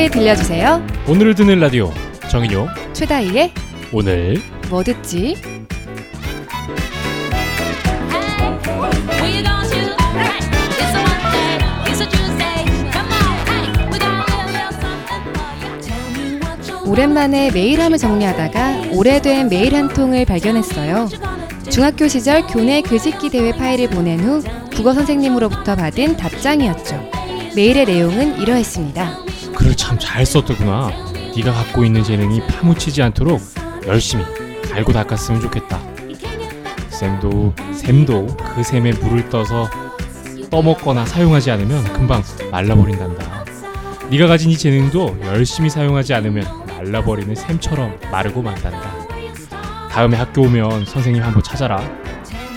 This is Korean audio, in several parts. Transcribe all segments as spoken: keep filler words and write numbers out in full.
때 빌려주세요. 오늘을 듣는 라디오 정인용 최다희의 오늘 뭐 듣지? 오랜만에 메일함을 정리하다가 오래된 메일 한 통을 발견했어요. 중학교 시절 교내 글짓기 대회 파일을 보낸 후 국어 선생님으로부터 받은 답장이었죠. 메일의 내용은 이러했습니다. 글을 참 잘 썼더구나. 네가 갖고 있는 재능이 파묻히지 않도록 열심히 갈고 닦았으면 좋겠다. 쌤도 샘도 그 샘에 물을 떠서 떠먹거나 사용하지 않으면 금방 말라버린단다. 네가 가진 이 재능도 열심히 사용하지 않으면 말라버리는 샘처럼 마르고 만단다. 다음에 학교 오면 선생님 한번 찾아라.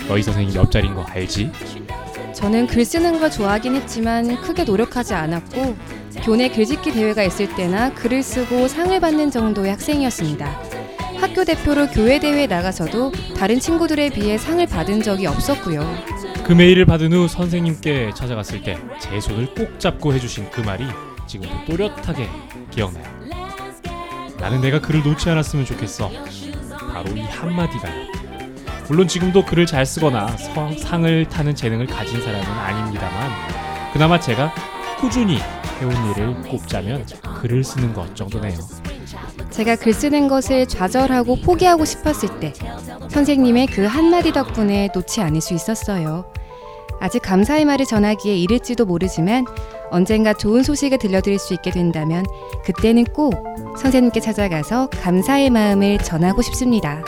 너희 선생님 옆자리인 거 알지? 저는 글 쓰는 거 좋아하긴 했지만 크게 노력하지 않았고 교내 글짓기 대회가 있을 때나 글을 쓰고 상을 받는 정도의 학생이었습니다. 학교 대표로 교회 대회에 나가서도 다른 친구들에 비해 상을 받은 적이 없었고요. 그 메일을 받은 후 선생님께 찾아갔을 때 제 손을 꼭 잡고 해주신 그 말이 지금도 또렷하게 기억나요. 나는 내가 글을 놓지 않았으면 좋겠어. 바로 이 한마디가요. 물론 지금도 글을 잘 쓰거나 성, 상을 타는 재능을 가진 사람은 아닙니다만 그나마 제가 꾸준히 해온 일을 꼽자면 글을 쓰는 것 정도네요. 제가 글 쓰는 것을 좌절하고 포기하고 싶었을 때 선생님의 그 한마디 덕분에 놓지 않을 수 있었어요. 아직 감사의 말을 전하기에 이를지도 모르지만 언젠가 좋은 소식을 들려드릴 수 있게 된다면 그때는 꼭 선생님께 찾아가서 감사의 마음을 전하고 싶습니다.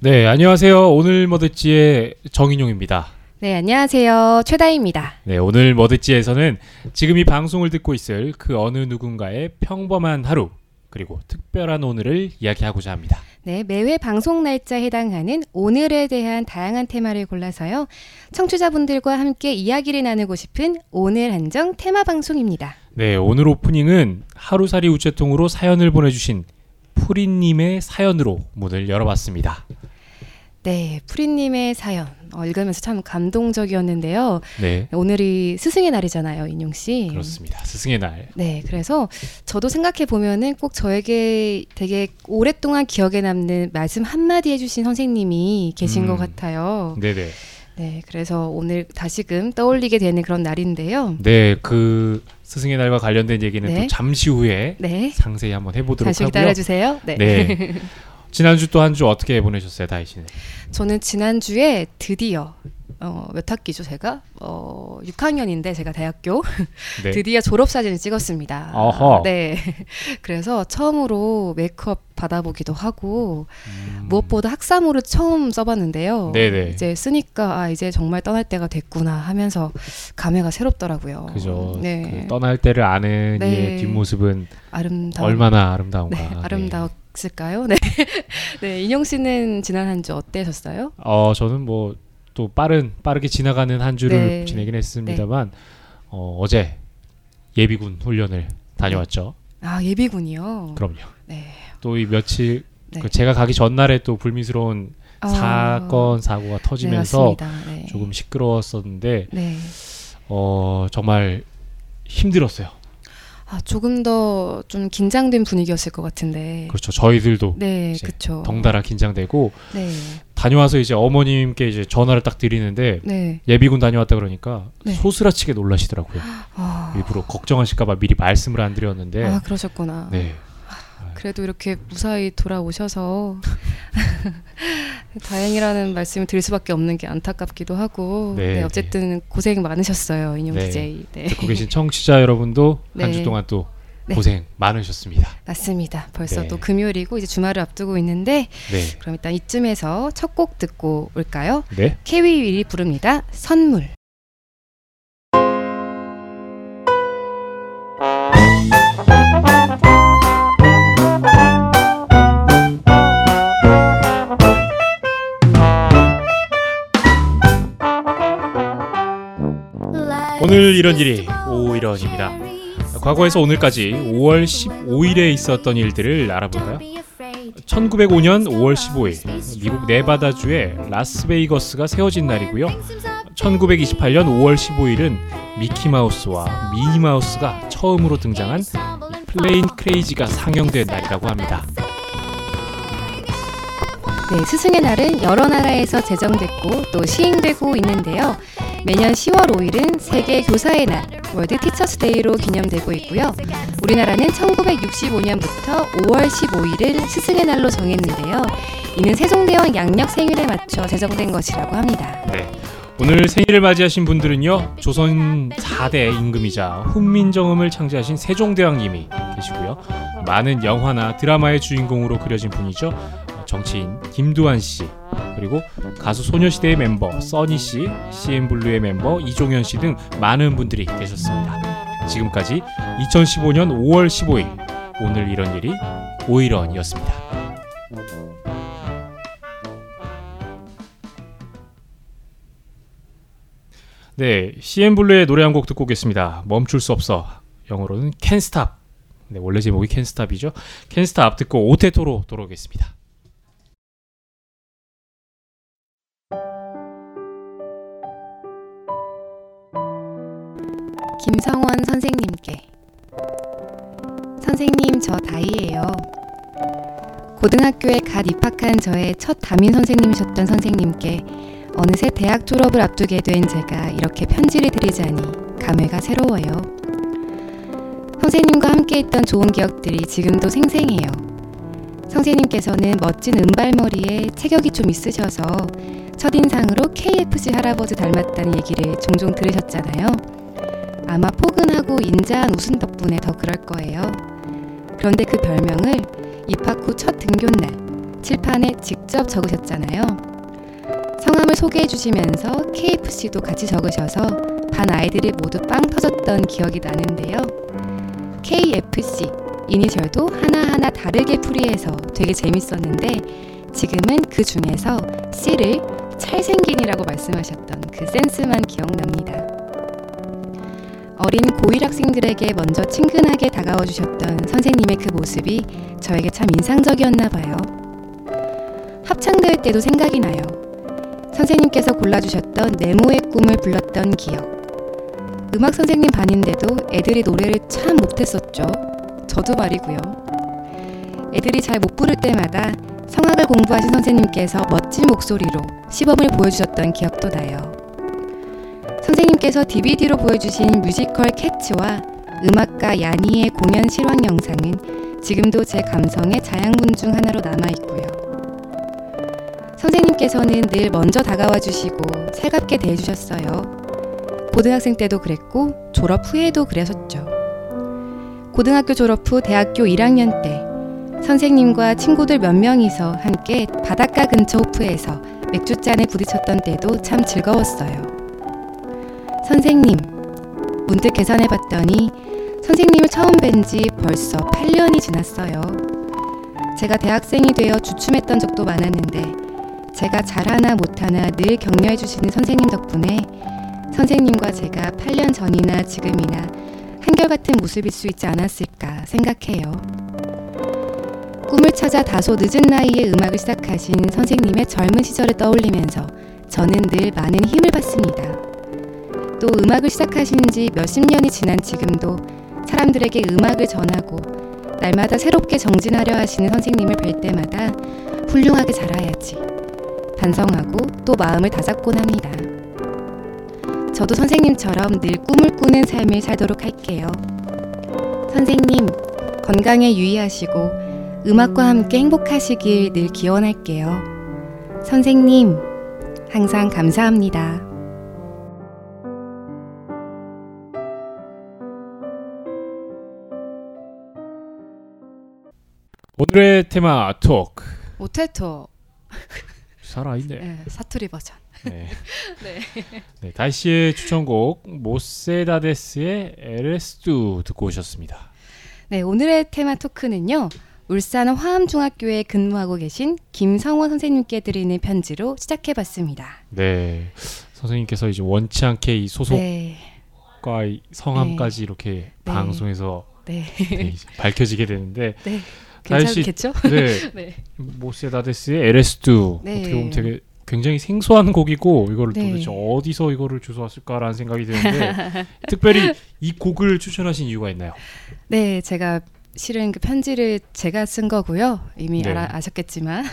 네, 안녕하세요. 오늘 뭐 듣지의 정인용입니다. 네, 안녕하세요. 최다희입니다. 네, 오늘 뭐 듣지에서는 지금 이 방송을 듣고 있을 그 어느 누군가의 평범한 하루 그리고 특별한 오늘을 이야기하고자 합니다. 네, 매회 방송 날짜에 해당하는 오늘에 대한 다양한 테마를 골라서요. 청취자분들과 함께 이야기를 나누고 싶은 오늘 한정 테마 방송입니다. 네, 오늘 오프닝은 하루살이 우체통으로 사연을 보내주신 푸린님의 사연으로 문을 열어봤습니다. 네, 푸린님의 사연 어, 읽으면서 참 감동적이었는데요. 네. 오늘이 스승의 날이잖아요, 인용 씨. 그렇습니다. 스승의 날. 네, 그래서 저도 생각해 보면은 꼭 저에게 되게 오랫동안 기억에 남는 말씀 한마디 해주신 선생님이 계신 음. 것 같아요. 네네. 네, 그래서 오늘 다시금 떠올리게 되는 그런 날인데요. 네, 그 스승의 날과 관련된 얘기는 네. 또 잠시 후에 네. 상세히 한번 해보도록 하고요. 잠시 기다려주세요. 네. 네. 지난주 또 한 주 어떻게 보내셨어요, 다희 씨는? 저는 지난주에 드디어 어, 몇 학기죠, 제가? 어, 육 학년인데 제가 대학교 네. 드디어 졸업사진을 찍었습니다. 어허. 네, 그래서 처음으로 메이크업 받아보기도 하고 음. 무엇보다 학사모를 처음 써봤는데요. 네네. 이제 쓰니까 아, 이제 정말 떠날 때가 됐구나 하면서 감회가 새롭더라고요. 그죠. 네. 그 떠날 때를 아는 네. 이의 뒷모습은 아름다운. 얼마나 아름다운가. 네, 아름다워. 네. 있을까요? 네, 네 인용 씨는 지난 한 주 어떠셨어요? 어, 저는 뭐 또 빠른 빠르게 지나가는 한 주를 네. 지내긴 했습니다만 네. 어, 어제 예비군 훈련을 다녀왔죠. 아, 예비군이요? 그럼요. 네. 또 이 며칠 네. 그 제가 가기 전날에 또 불미스러운 어... 사건 사고가 터지면서 네, 네. 조금 시끄러웠었는데 네. 어, 정말 힘들었어요. 아, 조금 더 좀 긴장된 분위기였을 것 같은데. 그렇죠. 저희들도 네, 그렇죠. 덩달아 긴장되고 네. 다녀와서 이제 어머님께 이제 전화를 딱 드리는데 네. 예비군 다녀왔다 그러니까 네. 소스라치게 놀라시더라고요. 아... 일부러 걱정하실까봐 미리 말씀을 안 드렸는데. 아, 그러셨구나. 네. 그래도 이렇게 무사히 돌아오셔서 다행이라는 말씀을 드릴 수밖에 없는 게 안타깝기도 하고 네, 네, 어쨌든 네. 고생 많으셨어요, 인용 네. 디제이. 네. 듣고 계신 청취자 여러분도 네. 한 주 동안 또 네. 고생 많으셨습니다. 맞습니다. 벌써 네. 또 금요일이고 이제 주말을 앞두고 있는데 네. 그럼 일단 이쯤에서 첫 곡 듣고 올까요? 네. 케이윌이 부릅니다. 선물. 오늘 이런 일이 오 이런입니다. 과거에서 오늘까지 오월 십오일에 있었던 일들을 알아볼까요? 천구백오년 오월 십오일 미국 네바다주의 라스베이거스가 세워진 날이고요. 천구백이십팔년 오월 십오일은 미키마우스와 미니마우스가 처음으로 등장한 플레인 크레이지가 상영된 날이라고 합니다. 네, 스승의 날은 여러 나라에서 제정됐고 또 시행되고 있는데요. 매년 시월 오일은 세계 교사의 날, 월드 티처스 데이로 기념되고 있고요. 우리나라는 천구백육십오년부터 오월 십오일을 스승의 날로 정했는데요. 이는 세종대왕 양력 생일에 맞춰 제정된 것이라고 합니다. 네, 오늘 생일을 맞이하신 분들은요, 조선 사대 임금이자 훈민정음을 창제하신 세종대왕님이 계시고요. 많은 영화나 드라마의 주인공으로 그려진 분이죠. 정치인 김두한 씨, 그리고 가수 소녀시대의 멤버 써니 씨, 시앤블루의 멤버 이종현 씨 등 많은 분들이 계셨습니다. 지금까지 이천십오년 오월 십오일 오늘 이런 일이 오일원이었습니다. 네, 시앤블루의 노래 한 곡 듣고 오겠습니다. 멈출 수 없어. 영어로는 Can't Stop. 네, 원래 제목이 Can't Stop이죠. Can't Stop 듣고 오테토로 돌아오겠습니다. 김성원 선생님께. 선생님, 저 다희예요. 고등학교에 갓 입학한 저의 첫 담임 선생님이셨던 선생님께 어느새 대학 졸업을 앞두게 된 제가 이렇게 편지를 드리자니 감회가 새로워요. 선생님과 함께 했던 좋은 기억들이 지금도 생생해요. 선생님께서는 멋진 은발머리에 체격이 좀 있으셔서 첫인상으로 케이에프씨 할아버지 닮았다는 얘기를 종종 들으셨잖아요. 아마 포근하고 인자한 웃음 덕분에 더 그럴 거예요. 그런데 그 별명을 입학 후 첫 등교날 칠판에 직접 적으셨잖아요. 성함을 소개해 주시면서 케이에프씨도 같이 적으셔서 반 아이들이 모두 빵 터졌던 기억이 나는데요. 케이에프씨 이니셜도 하나하나 다르게 풀이해서 되게 재밌었는데 지금은 그 중에서 C를 찰생긴이라고 말씀하셨던 그 센스만 기억납니다. 어린 고일 학생들에게 먼저 친근하게 다가와 주셨던 선생님의 그 모습이 저에게 참 인상적이었나 봐요. 합창대회 때도 생각이 나요. 선생님께서 골라주셨던 네모의 꿈을 불렀던 기억. 음악 선생님 반인데도 애들이 노래를 참 못했었죠. 저도 말이고요. 애들이 잘 못 부를 때마다 성악을 공부하신 선생님께서 멋진 목소리로 시범을 보여주셨던 기억도 나요. 선생님께서 디비디로 보여주신 뮤지컬 캐치와 음악가 야니의 공연 실황 영상은 지금도 제 감성의 자양분 중 하나로 남아있고요. 선생님께서는 늘 먼저 다가와 주시고 살갑게 대해주셨어요. 고등학생 때도 그랬고 졸업 후에도 그러셨죠. 고등학교 졸업 후 대학교 일학년 때 선생님과 친구들 몇 명이서 함께 바닷가 근처 호프에서 맥주잔에 부딪혔던 때도 참 즐거웠어요. 선생님, 문득 계산해봤더니 선생님을 처음 뵌 지 벌써 팔년이 지났어요. 제가 대학생이 되어 주춤했던 적도 많았는데 제가 잘하나 못하나 늘 격려해주시는 선생님 덕분에 선생님과 제가 팔년 전이나 지금이나 한결같은 모습일 수 있지 않았을까 생각해요. 꿈을 찾아 다소 늦은 나이에 음악을 시작하신 선생님의 젊은 시절을 떠올리면서 저는 늘 많은 힘을 받습니다. 또 음악을 시작하신 지 몇십 년이 지난 지금도 사람들에게 음악을 전하고 날마다 새롭게 정진하려 하시는 선생님을 뵐 때마다 훌륭하게 자라야지 반성하고 또 마음을 다잡곤 합니다. 저도 선생님처럼 늘 꿈을 꾸는 삶을 살도록 할게요. 선생님, 건강에 유의하시고 음악과 함께 행복하시길 늘 기원할게요. 선생님, 항상 감사합니다. 오늘의 테마 토크 오테토 살아있네. 네, 사투리 버전. 네. 네. 네, 다이씨의 추천곡 모세다데스의 엘레스두 듣고 오셨습니다. 네, 오늘의 테마 토크는요, 울산 화암중학교에 근무하고 계신 김성원 선생님께 드리는 편지로 시작해봤습니다. 네, 선생님께서 이제 원치 않게 이 소속과 네. 성함까지 네. 이렇게 네. 방송에서 네. 네, 밝혀지게 되는데. 네. 괜찮겠죠? 네. 네. 모세다데스의 엘레스두. 네. 어떻게 보면 되게 굉장히 생소한 곡이고 이거를 네. 도대체 어디서 이거를 주워왔을까라는 생각이 드는데 특별히 이 곡을 추천하신 이유가 있나요? 네, 제가 실은 그 편지를 제가 쓴 거고요. 이미 네. 알아, 아셨겠지만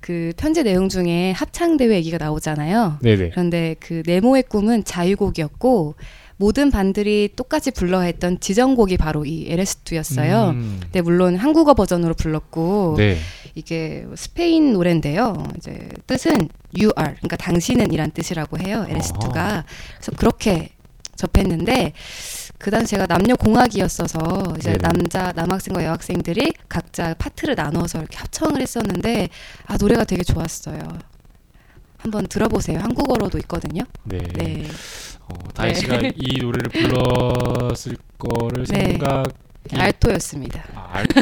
그 편지 내용 중에 합창대회 얘기가 나오잖아요. 네네. 그런데 그 네모의 꿈은 자유곡이었고 모든 반들이 똑같이 불러 했던 지정곡이 바로 이 엘레스두였어요. 음. 근데 물론 한국어 버전으로 불렀고 네. 이게 스페인 노래인데요. 이제 뜻은 you are, 그러니까 당신은 이란 뜻이라고 해요. 엘레스두가. 그래서 그렇게 접했는데 그 당시 제가 남녀공학이었어서 이제 네네. 남자, 남학생과 여학생들이 각자 파트를 나눠서 이렇게 합청을 했었는데 아 노래가 되게 좋았어요. 한번 들어보세요. 한국어로도 있거든요. 네. 네. 어, 다희 씨가 네. 이 노래를 불렀을 거를 네. 생각 알토였습니다. 아, 알토.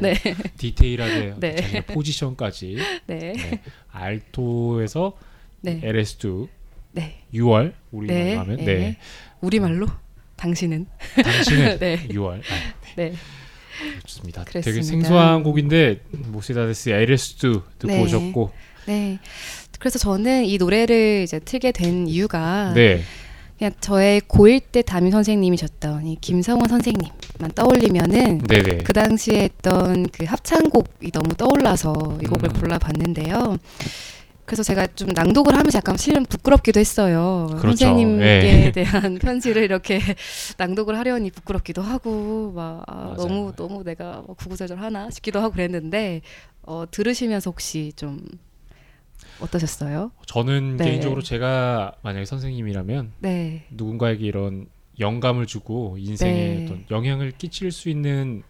네. 디테일하게 네. 자기 포지션까지. 네. 네. 알토에서 네. 엘에스투. 네. 유월 우리말로 네. 하면 네. 네. 우리말로 당신은 당신은 네. 유월. 아, 네. 네. 좋습니다. 그랬습니다. 되게 생소한 곡인데 모세다데스 엘에스투 듣고 네. 오셨고. 네. 그래서 저는 이 노래를 이제 틀게 된 이유가 네. 그냥 저의 고일 때 담임 선생님이셨던 이 김성원 선생님만 떠올리면은 네네. 그 당시에 했던 그 합창곡이 너무 떠올라서 이 곡을 음. 골라봤는데요. 그래서 제가 좀 낭독을 하면서 약간 실은 부끄럽기도 했어요. 그렇죠. 선생님에 네. 대한 편지를 이렇게 낭독을 하려니 부끄럽기도 하고 막 아, 너무 너무 내가 구구절절하나 싶기도 하고 그랬는데 어, 들으시면서 혹시 좀 어떠셨어요? 저는 네. 개인적으로 제가 만약에 선생님이라면 네. 누군가에게 이런 영감을 주고 인생에 네. 어떤 영향을 끼칠 수 있는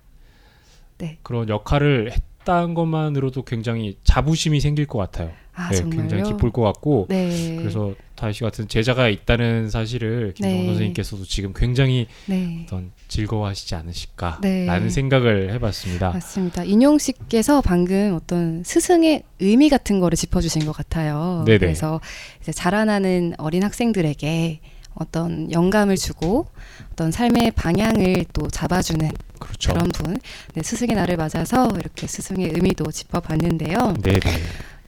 네. 그런 역할을 했다는 것만으로도 굉장히 자부심이 생길 것 같아요. 아, 네, 정말요? 굉장히 기쁠 것 같고 네. 그래서 다희 씨 같은 제자가 있다는 사실을 김성원 네. 선생님께서도 지금 굉장히 네. 어떤 즐거워하시지 않으실까라는 네. 생각을 해봤습니다. 맞습니다. 인용 씨께서 방금 어떤 스승의 의미 같은 거를 짚어주신 것 같아요. 네네. 그래서 이제 자라나는 어린 학생들에게 어떤 영감을 주고 어떤 삶의 방향을 또 잡아주는 그렇죠. 그런 분. 네, 스승의 날을 맞아서 이렇게 스승의 의미도 짚어봤는데요. 네네.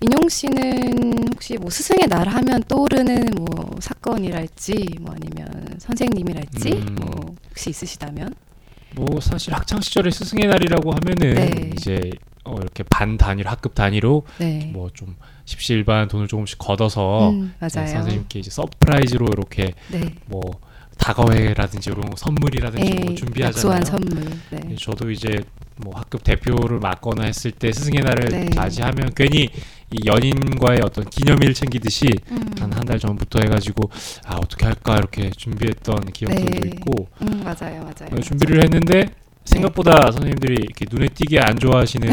인용 씨는 혹시 뭐 스승의 날 하면 떠오르는 뭐 사건이랄지 뭐 아니면 선생님이랄지 음. 뭐 혹시 있으시다면? 뭐 사실 학창 시절에 스승의 날이라고 하면은 네. 이제 어 이렇게 반 단위로 학급 단위로 네. 뭐 좀 십시일반 돈을 조금씩 걷어서 음, 맞아요. 선생님께 이제 서프라이즈로 이렇게 네. 뭐 다과회라든지 이런 선물이라든지 네, 뭐 준비하잖아요. 약소한 선물. 네. 저도 이제 뭐 학급 대표를 맡거나 했을 때 스승의 날을 네. 맞이하면 괜히 이 연인과의 어떤 기념일 챙기듯이 음. 한 한 달 전부터 해가지고 아 어떻게 할까 이렇게 준비했던 기억들도 네. 있고. 음, 맞아요, 맞아요. 준비를 맞아요. 했는데 생각보다 네. 선생님들이 이렇게 눈에 띄게 안 좋아하시는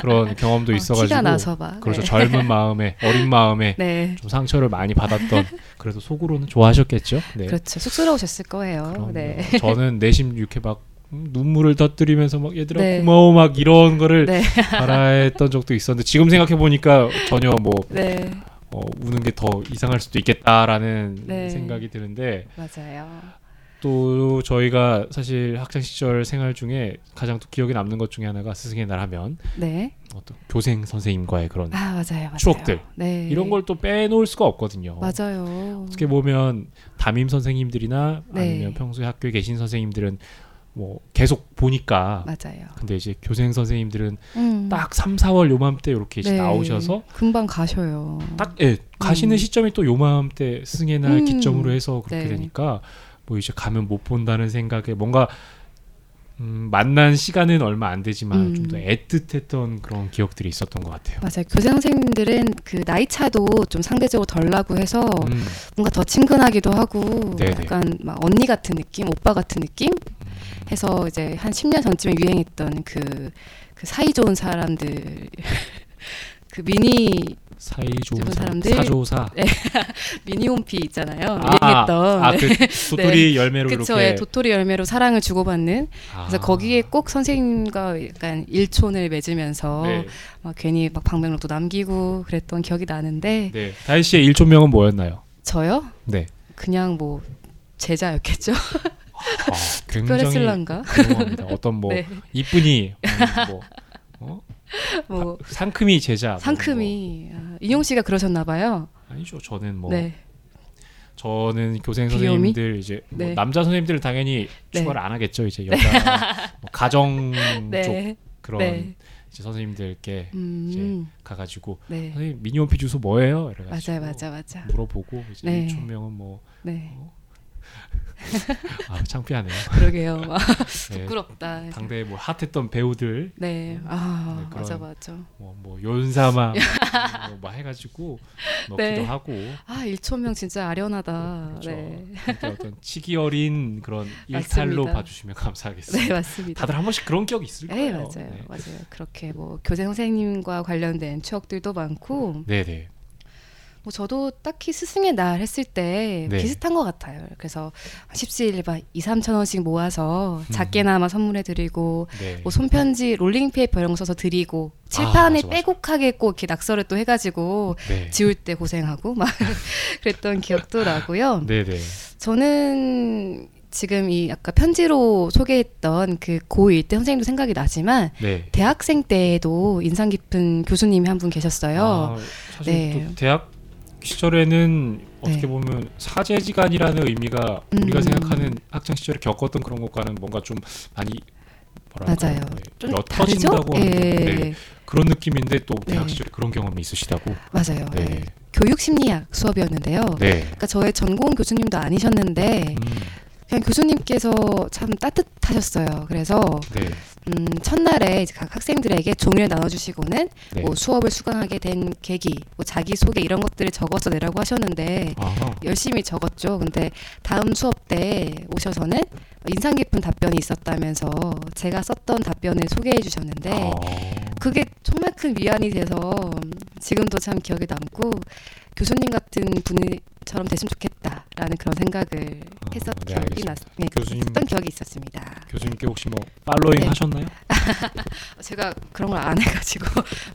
그런 경험도 어, 있어가지고 티가 나서 봐. 그렇죠. 네. 젊은 마음에 어린 마음에 네. 좀 상처를 많이 받았던 그래도 속으로는 좋아하셨겠죠. 네. 그렇죠. 쑥스러우셨을 거예요. 네. 저는 내심 이렇게 막 눈물을 터뜨리면서 막 얘들아 네. 고마워 막 이런 거를 네. 바라했던 적도 있었는데 지금 생각해 보니까 전혀 뭐 네. 어, 우는 게 더 이상할 수도 있겠다라는 네. 생각이 드는데 맞아요. 또 저희가 사실 학창 시절 생활 중에 가장 또 기억에 남는 것 중에 하나가 스승의 날 하면 네. 어떤 교생 선생님과의 그런 아, 맞아요, 맞아요. 추억들 네. 이런 걸 또 빼놓을 수가 없거든요. 맞아요. 어떻게 보면 담임 선생님들이나 네. 아니면 평소에 학교에 계신 선생님들은 뭐 계속 보니까 맞아요. 근데 이제 교생 선생님들은 음. 딱 삼, 사월 요맘때 이렇게 네. 나오셔서 금방 가셔요. 딱 예, 가시는 음. 시점이 또 요맘때 스승의 날 음. 기점으로 해서 그렇게 네. 되니까. 뭐 이제 가면 못 본다는 생각에 뭔가 음, 만난 시간은 얼마 안 되지만 음. 좀 더 애틋했던 그런 기억들이 있었던 것 같아요. 맞아요. 교재 선생님들은 그 나이 차도 좀 상대적으로 덜 나고 해서 음. 뭔가 더 친근하기도 하고 네네. 약간 막 언니 같은 느낌, 오빠 같은 느낌 해서 이제 한 십 년 전쯤에 유행했던 그, 그 사이 좋은 사람들 그 미니 사이 좋은 사람들 사조사 네. 미니홈피 있잖아요. 아, 유행했던 아, 네. 그 도토리 네. 열매로 그쵸, 이렇게 예, 도토리 열매로 사랑을 주고받는 아. 그래서 거기에 꼭 선생님과 약간 일촌을 맺으면서 네. 막 괜히 막 방명록도 남기고 그랬던 기억이 나는데 네. 다희 씨의 일촌명은 뭐였나요? 저요? 네. 그냥 뭐 제자였겠죠. 아, 특별했을란가? 어떤 뭐 네. 이쁜이 음, 뭐 어? 뭐 상큼이 제자. 상큼이. 뭐. 아, 인용 씨가 그러셨나 봐요. 아니죠. 저는 뭐 네. 저는 교생 선생님들 이제 네. 뭐 남자 선생님들은 당연히 네. 추가를 안 하겠죠. 이제 여자 뭐 가정 네. 쪽 그런 네. 이제 선생님들께 음. 이제 가가지고 네. 선생님 미니홈피 주소 뭐예요? 이래가지고 맞아, 맞아, 맞아. 물어보고 이제 네. 일촌명은 뭐. 네. 어? 아, 창피하네요. 그러게요. 네, 부끄럽다. 당대에 뭐 핫했던 배우들. 네. 아, 네, 맞아 맞아. 뭐, 뭐 연사마 뭐, 뭐 해가지고 넣기도 네. 하고. 아, 일촌명 진짜 아련하다. 그렇죠. 네. 어떤 치기 어린 그런 일탈로 맞습니다. 봐주시면 감사하겠습니다. 네, 맞습니다. 다들 한 번씩 그런 기억이 있을 거예요. 네, 맞아요. 네. 맞아요. 그렇게 뭐 교생 선생님과 관련된 추억들도 많고. 네, 네. 뭐 저도 딱히 스승의 날 했을 때 네. 비슷한 것 같아요. 그래서 십시일반 이삼천 원씩 모아서 작게나마 선물해드리고 네. 뭐 손편지 롤링페이퍼 이런 거 써서 드리고 칠판에 아, 빼곡하게 꼭 이렇게 낙서를 또 해가지고 네. 지울 때 고생하고 막 그랬던 기억도 나고요. 네네. 저는 지금 이 아까 편지로 소개했던 그 고일 때 선생님도 생각이 나지만 네. 대학생 때에도 인상 깊은 교수님이 한 분 계셨어요. 아, 사실 네. 또 대학 시절에는 어떻게 네. 보면 사제지간이라는 의미가 음. 우리가 생각하는 학창 시절에 겪었던 그런 것과는 뭔가 좀 많이 뭐랄까 맞아요. 좀 옅어진다고 하는 네. 그런 느낌인데 또 대학 네. 시절에 그런 경험이 있으시다고 맞아요. 네. 네. 교육심리학 수업이었는데요. 네. 그러니까 저의 전공 교수님도 아니셨는데 음. 그냥 교수님께서 참 따뜻하셨어요. 그래서 네. 음, 첫날에 각 학생들에게 종이를 나눠주시고는 네. 뭐 수업을 수강하게 된 계기, 뭐 자기소개 이런 것들을 적어서 내라고 하셨는데 아하. 열심히 적었죠. 근데 다음 수업 때 오셔서는 인상 깊은 답변이 있었다면서 제가 썼던 답변을 소개해 주셨는데 아. 그게 정말 큰 위안이 돼서 지금도 참 기억에 남고 교수님 같은 분처럼 됐으면 좋겠다라는 그런 생각을 아, 했었 네, 기억이 났, 네, 교수님, 했었던 기억이 있었습니다. 교수님께 혹시 뭐 팔로잉 네. 하셨나요? 제가 그런 걸 안 해가지고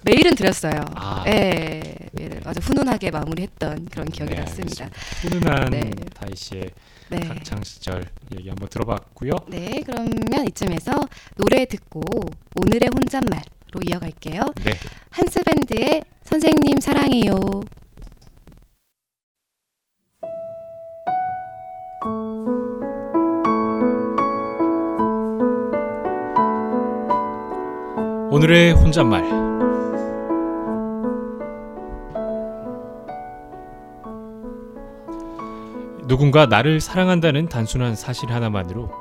메일은 드렸어요. 아, 네, 메일을 아주 훈훈하게 마무리했던 그런 기억이 네, 났습니다. 훈훈한 네. 다희 씨의 네. 학창 시절 얘기 한번 들어봤고요. 네, 그러면 이쯤에서 노래 듣고 오늘의 혼잣말로 이어갈게요. 네. 한스밴드의 선생님 사랑해요. 오늘의 혼잣말. 누군가 나를 사랑한다는 단순한 사실 하나만으로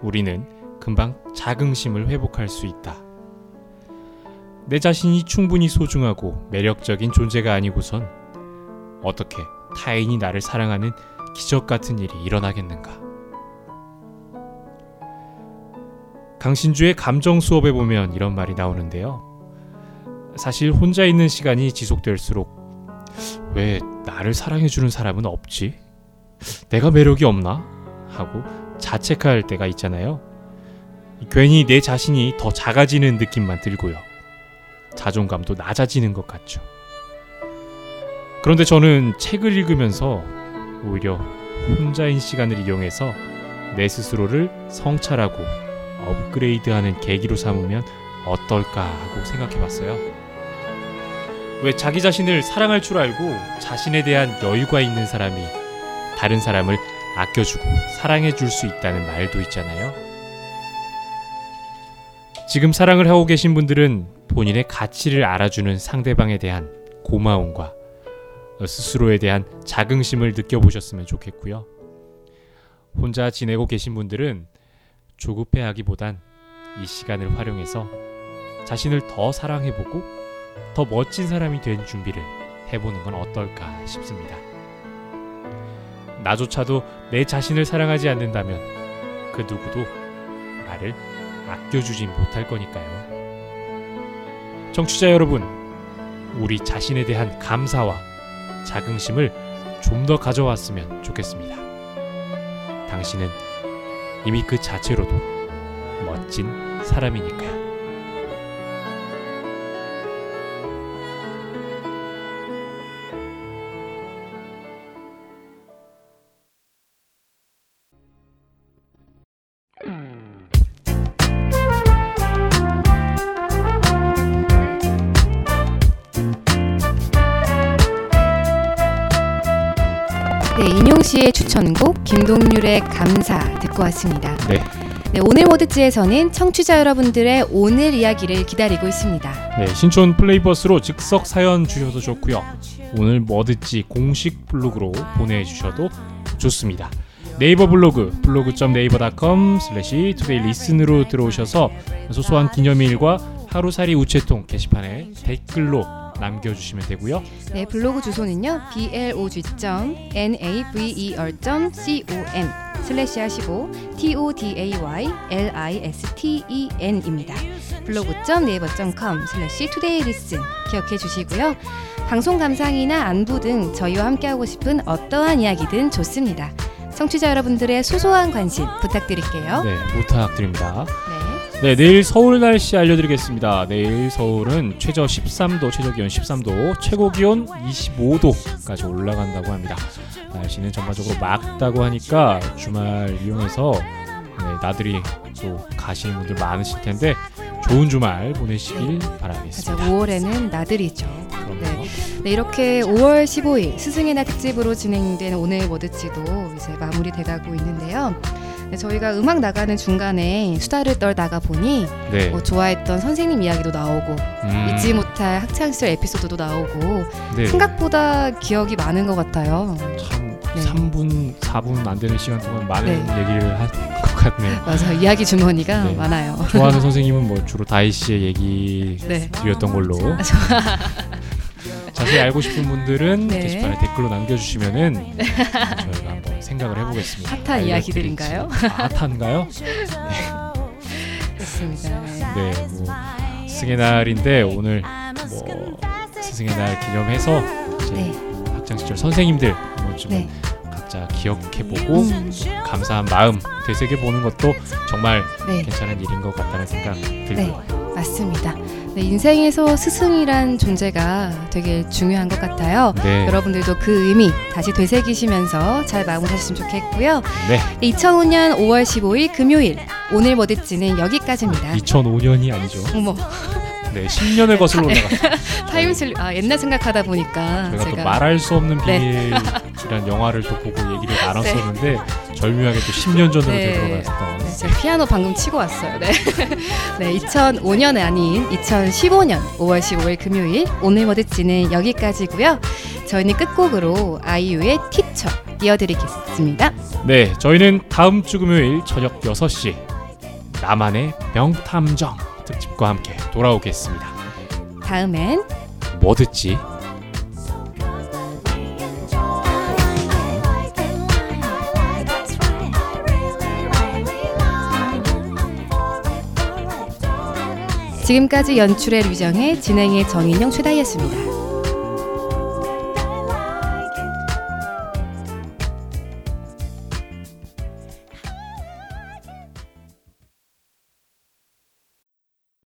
우리는 금방 자긍심을 회복할 수 있다. 내 자신이 충분히 소중하고 매력적인 존재가 아니고선 어떻게 타인이 나를 사랑하는 기적 같은 일이 일어나겠는가. 강신주의 감정 수업에 보면 이런 말이 나오는데요. 사실 혼자 있는 시간이 지속될수록 왜 나를 사랑해주는 사람은 없지? 내가 매력이 없나? 하고 자책할 때가 있잖아요. 괜히 내 자신이 더 작아지는 느낌만 들고요. 자존감도 낮아지는 것 같죠. 그런데 저는 책을 읽으면서 오히려 혼자인 시간을 이용해서 내 스스로를 성찰하고 업그레이드하는 계기로 삼으면 어떨까 하고 생각해봤어요. 왜 자기 자신을 사랑할 줄 알고 자신에 대한 여유가 있는 사람이 다른 사람을 아껴주고 사랑해줄 수 있다는 말도 있잖아요. 지금 사랑을 하고 계신 분들은 본인의 가치를 알아주는 상대방에 대한 고마움과 스스로에 대한 자긍심을 느껴보셨으면 좋겠고요. 혼자 지내고 계신 분들은 조급해하기보단 이 시간을 활용해서 자신을 더 사랑해보고 더 멋진 사람이 된 준비를 해보는 건 어떨까 싶습니다. 나조차도 내 자신을 사랑하지 않는다면 그 누구도 나를 아껴주진 못할 거니까요. 청취자 여러분, 우리 자신에 대한 감사와 자긍심을 좀 더 가져왔으면 좋겠습니다. 당신은 이미 그 자체로도 멋진 사람이니까요. 네, 인용 씨의 추천곡 김동률의 감사 듣고 왔습니다. 네. 네, 오늘 모드지에서는 청취자 여러분들의 오늘 이야기를 기다리고 있습니다. 네, 신촌 플레이버스로 즉석 사연 주셔도 좋고요. 오늘 머드지 공식 블로그로 보내주셔도 좋습니다. 네이버 블로그 블로그 닷 네이버 닷 컴 슬래시 투데이 리슨으로 들어오셔서 소소한 기념일과 하루살이 우체통 게시판에 댓글로 남겨주시면 되고요. 네, 블로그 주소는요 블로그 닷 네이버 닷 컴 슬래시 하시고 토다이리슨입니다. 블로그 닷 네이버 닷 컴 슬래시 투데이 리슨 기억해 주시고요. 방송 감상이나 안부 등 저희와 함께하고 싶은 어떠한 이야기든 좋습니다. 청취자 여러분들의 소소한 관심 부탁드릴게요. 네, 부탁드립니다. 네. 네, 내일 서울 날씨 알려드리겠습니다. 내일 서울은 최저 십삼 도, 최저기온 십삼 도, 최고기온 이십오 도까지 올라간다고 합니다. 날씨는 전반적으로 맑다고 하니까 주말 이용해서 네, 나들이 또 가시는 분들 많으실 텐데 좋은 주말 보내시길 네. 바라겠습니다. 맞아, 오월에는 나들이죠. 네. 네, 이렇게 오월 십오일 스승의 날 특집으로 진행된 오늘 워드치도 이제 마무리돼가고 있는데요. 네, 저희가 음악 나가는 중간에 수다를 떨다가 보니 네. 뭐 좋아했던 선생님 이야기도 나오고 음. 잊지 못할 학창시절 에피소드도 나오고 네. 생각보다 기억이 많은 것 같아요. 참 네. 삼 분, 사 분 안 되는 시간 동안 많은 네. 얘기를 하... 같네요. 맞아, 이야기 주머니가 네. 많아요. 좋아하는 선생님은 뭐 주로 다희 씨의 얘기 네. 드렸던 걸로. 자세히 알고 싶은 분들은 네. 게시판에 댓글로 남겨주시면은 저희가 한번 생각을 해보겠습니다. 핫한 이야기들인가요? 아, 핫한가요? 네. 좋습니다. 네, 뭐 스승의 날인데 오늘 뭐 스승의 날 기념해서 이제 네. 학창 시절 선생님들 한 번쯤은. 네. 기억해보고 음. 감사한 마음 되새겨보는 것도 정말 네. 괜찮은 일인 것 같다는 생각 들고요. 네, 맞습니다. 네, 인생에서 스승이란 존재가 되게 중요한 것 같아요. 네. 여러분들도 그 의미 다시 되새기시면서 잘 마무리하셨으면 좋겠고요. 네. 네, 이천오년 오월 십오일 금요일 오늘 뭐듣지는 여기까지입니다. 이천오년이 아니죠. 어머. 네, 십 년을 거슬러 올라갔어요. 타임슬립, 아, 옛날 생각하다 보니까 제가, 제가 또 말할 수 없는 비밀이라는 네. 영화를 또 보고 얘기를 나눴었는데 네. 절묘하게 또 십 년 전으로 네. 되돌아갔던 네, 제가 피아노 방금 치고 왔어요. 네. 네, 이천오년이 아닌 이천십오년 오월 십오일 금요일 오늘 뭐듣지는 여기까지고요. 저희는 끝곡으로 아이유의 티처 띄워드리겠습니다. 네, 저희는 다음 주 금요일 저녁 여섯 시 나만의 명탐정 특집과 함께 돌아오겠습니다. 다음엔 뭐 듣지? 지금까지 연출의 류정의, 진행의 정인용, 최다희였습니다.